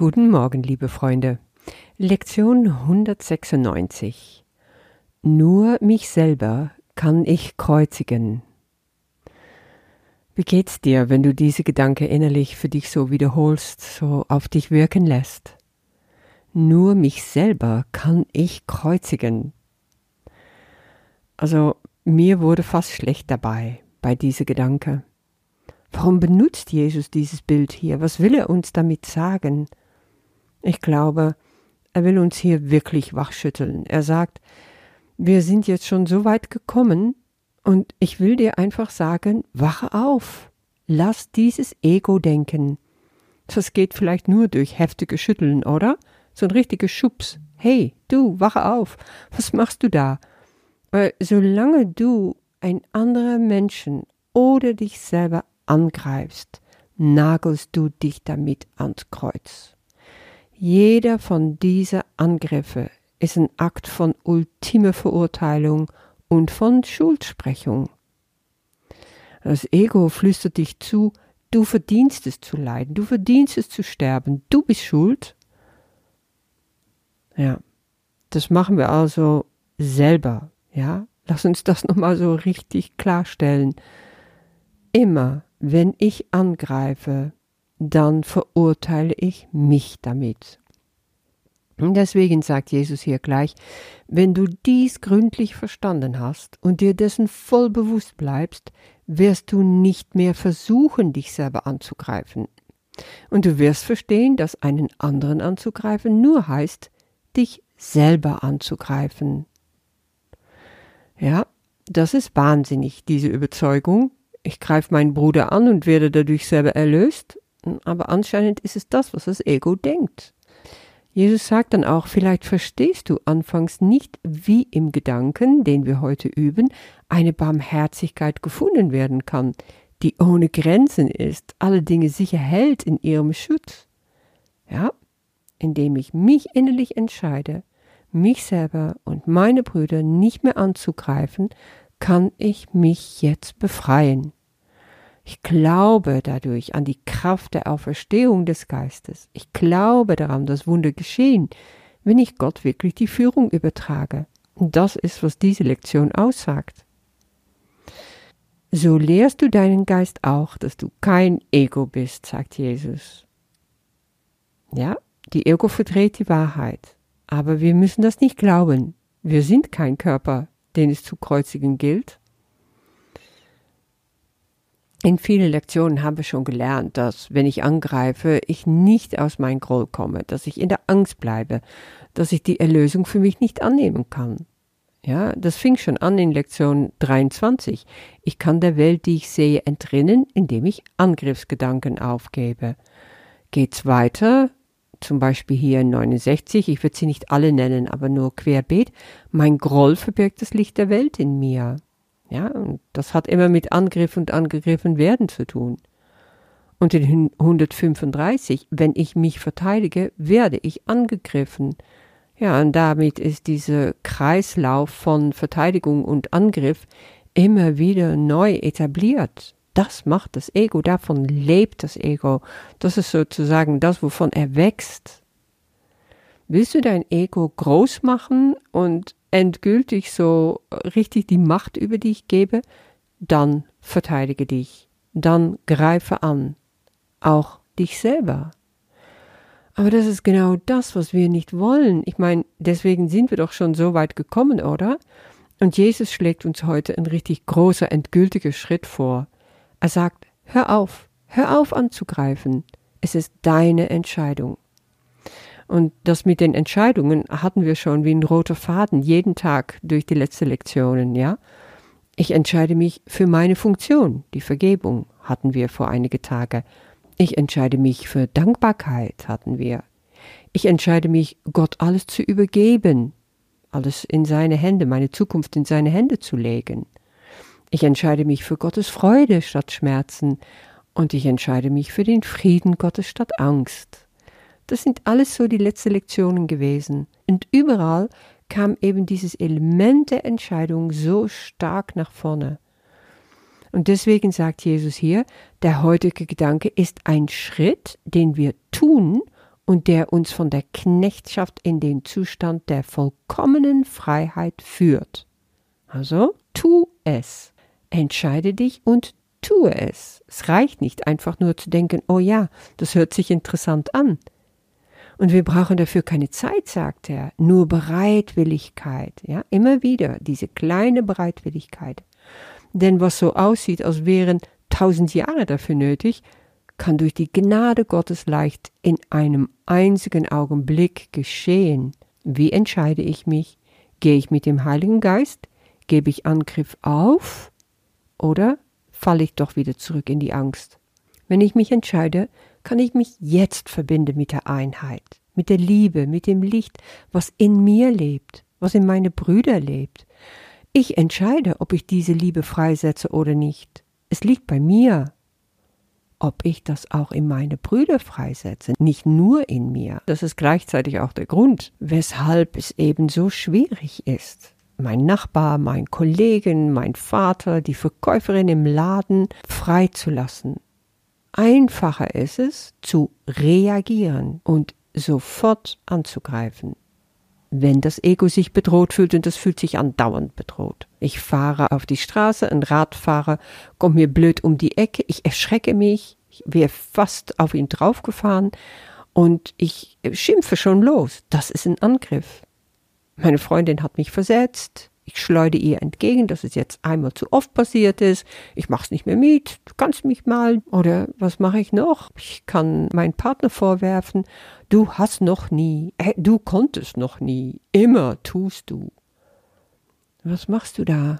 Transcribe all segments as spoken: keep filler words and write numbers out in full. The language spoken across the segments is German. Guten Morgen, liebe Freunde. Lektion hundertsechsundneunzig. Nur mich selber kann ich kreuzigen. Wie geht's dir, wenn du diese Gedanken innerlich für dich so wiederholst, so auf dich wirken lässt? Nur mich selber kann ich kreuzigen. Also, mir wurde fast schlecht dabei, bei dieser Gedanke. Warum benutzt Jesus dieses Bild hier? Was will er uns damit sagen? Ich glaube, er will uns hier wirklich wachschütteln. Er sagt, wir sind jetzt schon so weit gekommen und ich will dir einfach sagen, wache auf, lass dieses Ego-Denken. Das geht vielleicht nur durch heftige Schütteln, oder? So ein richtiger Schubs. Hey, du, wache auf, was machst du da? Weil solange du einen anderen Menschen oder dich selber angreifst, nagelst du dich damit ans Kreuz. Jeder von diesen Angriffen ist ein Akt von ultimer Verurteilung und von Schuldsprechung. Das Ego flüstert dich zu, du verdienst es zu leiden, du verdienst es zu sterben, du bist schuld. Ja, das machen wir also selber, ja? Lass uns das nochmal so richtig klarstellen. Immer wenn ich angreife, dann verurteile ich mich damit. Und deswegen sagt Jesus hier gleich, wenn du dies gründlich verstanden hast und dir dessen voll bewusst bleibst, wirst du nicht mehr versuchen, dich selber anzugreifen. Und du wirst verstehen, dass einen anderen anzugreifen nur heißt, dich selber anzugreifen. Ja, das ist wahnsinnig, diese Überzeugung. Ich greife meinen Bruder an und werde dadurch selber erlöst. Aber anscheinend ist es das, was das Ego denkt. Jesus sagt dann auch, vielleicht verstehst du anfangs nicht, wie im Gedanken, den wir heute üben, eine Barmherzigkeit gefunden werden kann, die ohne Grenzen ist, alle Dinge sicher hält in ihrem Schutz. Ja, indem ich mich innerlich entscheide, mich selber und meine Brüder nicht mehr anzugreifen, kann ich mich jetzt befreien. Ich glaube dadurch an die Kraft der Auferstehung des Geistes. Ich glaube daran, dass Wunder geschehen, wenn ich Gott wirklich die Führung übertrage. Und das ist, was diese Lektion aussagt. So lehrst du deinen Geist auch, dass du kein Ego bist, sagt Jesus. Ja, die Ego verdreht die Wahrheit. Aber wir müssen das nicht glauben. Wir sind kein Körper, den es zu kreuzigen gilt. In vielen Lektionen haben wir schon gelernt, dass, wenn ich angreife, ich nicht aus meinem Groll komme, dass ich in der Angst bleibe, dass ich die Erlösung für mich nicht annehmen kann. Ja, das fing schon an in Lektion dreiundzwanzig. Ich kann der Welt, die ich sehe, entrinnen, indem ich Angriffsgedanken aufgebe. Geht's weiter? Zum Beispiel hier in neunundsechzig, ich würde sie nicht alle nennen, aber nur querbeet, mein Groll verbirgt das Licht der Welt in mir. Ja, und das hat immer mit Angriff und angegriffen werden zu tun. Und in hundertfünfunddreißig, wenn ich mich verteidige, werde ich angegriffen. Ja, und damit ist dieser Kreislauf von Verteidigung und Angriff immer wieder neu etabliert. Das macht das Ego, davon lebt das Ego. Das ist sozusagen das, wovon er wächst. Willst du dein Ego groß machen und endgültig so richtig die Macht über dich geben? Dann verteidige dich. Dann greife an. Auch dich selber. Aber das ist genau das, was wir nicht wollen. Ich meine, deswegen sind wir doch schon so weit gekommen, oder? Und Jesus schlägt uns heute einen richtig großer, endgültiger Schritt vor. Er sagt, hör auf, hör auf anzugreifen. Es ist deine Entscheidung. Und das mit den Entscheidungen hatten wir schon wie ein roter Faden jeden Tag durch die letzten Lektionen, ja? Ich entscheide mich für meine Funktion, die Vergebung hatten wir vor einigen Tagen. Ich entscheide mich für Dankbarkeit hatten wir. Ich entscheide mich, Gott alles zu übergeben, alles in seine Hände, meine Zukunft in seine Hände zu legen. Ich entscheide mich für Gottes Freude statt Schmerzen und ich entscheide mich für den Frieden Gottes statt Angst. Das sind alles so die letzten Lektionen gewesen. Und überall kam eben dieses Element der Entscheidung so stark nach vorne. Und deswegen sagt Jesus hier, der heutige Gedanke ist ein Schritt, den wir tun, und der uns von der Knechtschaft in den Zustand der vollkommenen Freiheit führt. Also, tu es. Entscheide dich und tue es. Es reicht nicht, einfach nur zu denken, oh ja, das hört sich interessant an. Und wir brauchen dafür keine Zeit, sagt er, nur Bereitwilligkeit. Ja, immer wieder diese kleine Bereitwilligkeit. Denn was so aussieht, als wären tausend Jahre dafür nötig, kann durch die Gnade Gottes leicht in einem einzigen Augenblick geschehen. Wie entscheide ich mich? Gehe ich mit dem Heiligen Geist? Gebe ich Angriff auf? Oder falle ich doch wieder zurück in die Angst? Wenn ich mich entscheide, kann ich mich jetzt verbinden mit der Einheit, mit der Liebe, mit dem Licht, was in mir lebt, was in meine Brüder lebt. Ich entscheide, ob ich diese Liebe freisetze oder nicht. Es liegt bei mir, ob ich das auch in meine Brüder freisetze, nicht nur in mir. Das ist gleichzeitig auch der Grund, weshalb es eben so schwierig ist. Mein Nachbar, mein Kollegen, mein Vater, die Verkäuferin im Laden freizulassen. Einfacher ist es, zu reagieren und sofort anzugreifen, wenn das Ego sich bedroht fühlt, und das fühlt sich andauernd bedroht. Ich fahre auf die Straße, ein Radfahrer kommt mir blöd um die Ecke, ich erschrecke mich, ich wäre fast auf ihn draufgefahren und ich schimpfe schon los. Das ist ein Angriff. Meine Freundin hat mich versetzt. Ich schleudere ihr entgegen, dass es jetzt einmal zu oft passiert ist. Ich mache es nicht mehr mit, du kannst mich mal. Oder was mache ich noch? Ich kann meinen Partner vorwerfen, du hast noch nie, du konntest noch nie, immer tust du. Was machst du da?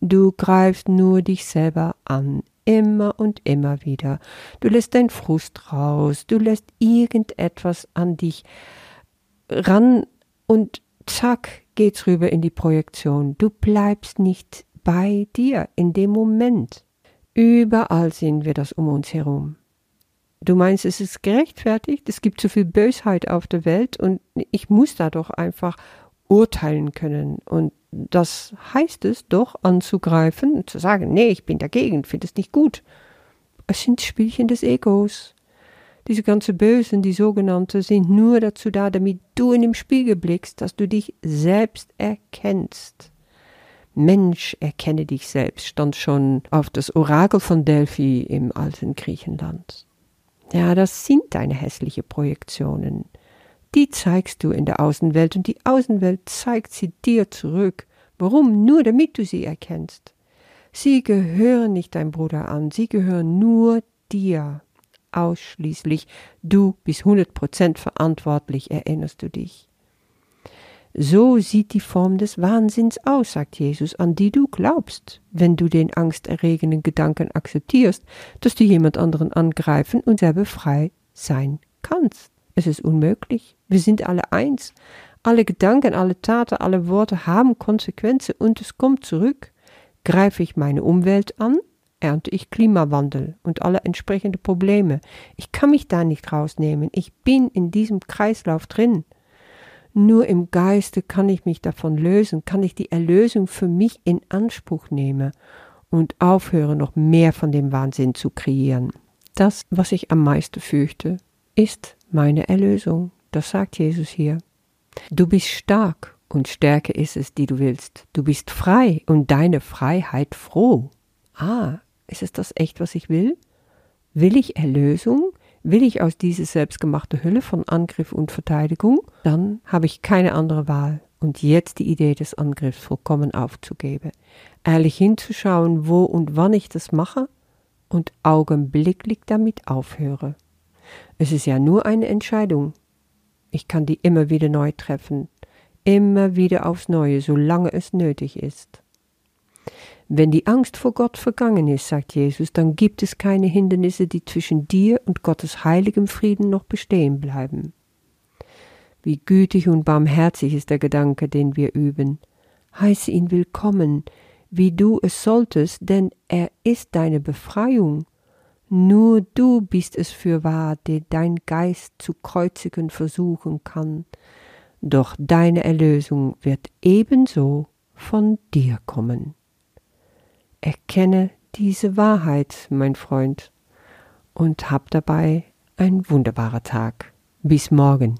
Du greifst nur dich selber an, immer und immer wieder. Du lässt deinen Frust raus, du lässt irgendetwas an dich ran und zack, geht's rüber in die Projektion. Du bleibst nicht bei dir in dem Moment. Überall sehen wir das um uns herum. Du meinst, es ist gerechtfertigt, es gibt so viel Bösheit auf der Welt und ich muss da doch einfach urteilen können. Und das heißt es doch, anzugreifen und zu sagen, nee, ich bin dagegen, finde es nicht gut. Es sind Spielchen des Egos. Diese ganzen Bösen, die sogenannten, sind nur dazu da, damit du in den Spiegel blickst, dass du dich selbst erkennst. Mensch, erkenne dich selbst, stand schon auf das Orakel von Delphi im alten Griechenland. Ja, das sind deine hässlichen Projektionen. Die zeigst du in der Außenwelt und die Außenwelt zeigt sie dir zurück. Warum? Nur damit du sie erkennst. Sie gehören nicht deinem Bruder an, sie gehören nur dir. Ausschließlich, du bist hundert Prozent verantwortlich, erinnerst du dich. So sieht die Form des Wahnsinns aus, sagt Jesus, an die du glaubst, wenn du den angsterregenden Gedanken akzeptierst, dass du jemand anderen angreifen und selber frei sein kannst. Es ist unmöglich, wir sind alle eins. Alle Gedanken, alle Taten, alle Worte haben Konsequenzen und es kommt zurück. Greife ich meine Umwelt an, ernte ich Klimawandel und alle entsprechenden Probleme. Ich kann mich da nicht rausnehmen. Ich bin in diesem Kreislauf drin. Nur im Geiste kann ich mich davon lösen, kann ich die Erlösung für mich in Anspruch nehmen und aufhören, noch mehr von dem Wahnsinn zu kreieren. Das, was ich am meisten fürchte, ist meine Erlösung. Das sagt Jesus hier. Du bist stark und Stärke ist es, die du willst. Du bist frei und deine Freiheit froh. Ah, ist es das echt, was ich will? Will ich Erlösung? Will ich aus dieser selbstgemachten Hülle von Angriff und Verteidigung? Dann habe ich keine andere Wahl. Und jetzt die Idee des Angriffs vollkommen aufzugeben. Ehrlich hinzuschauen, wo und wann ich das mache und augenblicklich damit aufhöre. Es ist ja nur eine Entscheidung. Ich kann die immer wieder neu treffen. Immer wieder aufs Neue, solange es nötig ist. Wenn die Angst vor Gott vergangen ist, sagt Jesus, dann gibt es keine Hindernisse, die zwischen dir und Gottes heiligem Frieden noch bestehen bleiben. Wie gütig und barmherzig ist der Gedanke, den wir üben. Heiße ihn willkommen, wie du es solltest, denn er ist deine Befreiung. Nur du bist es fürwahr, der dein Geist zu kreuzigen versuchen kann. Doch deine Erlösung wird ebenso von dir kommen. Erkenne diese Wahrheit, mein Freund, und hab dabei einen wunderbaren Tag. Bis morgen.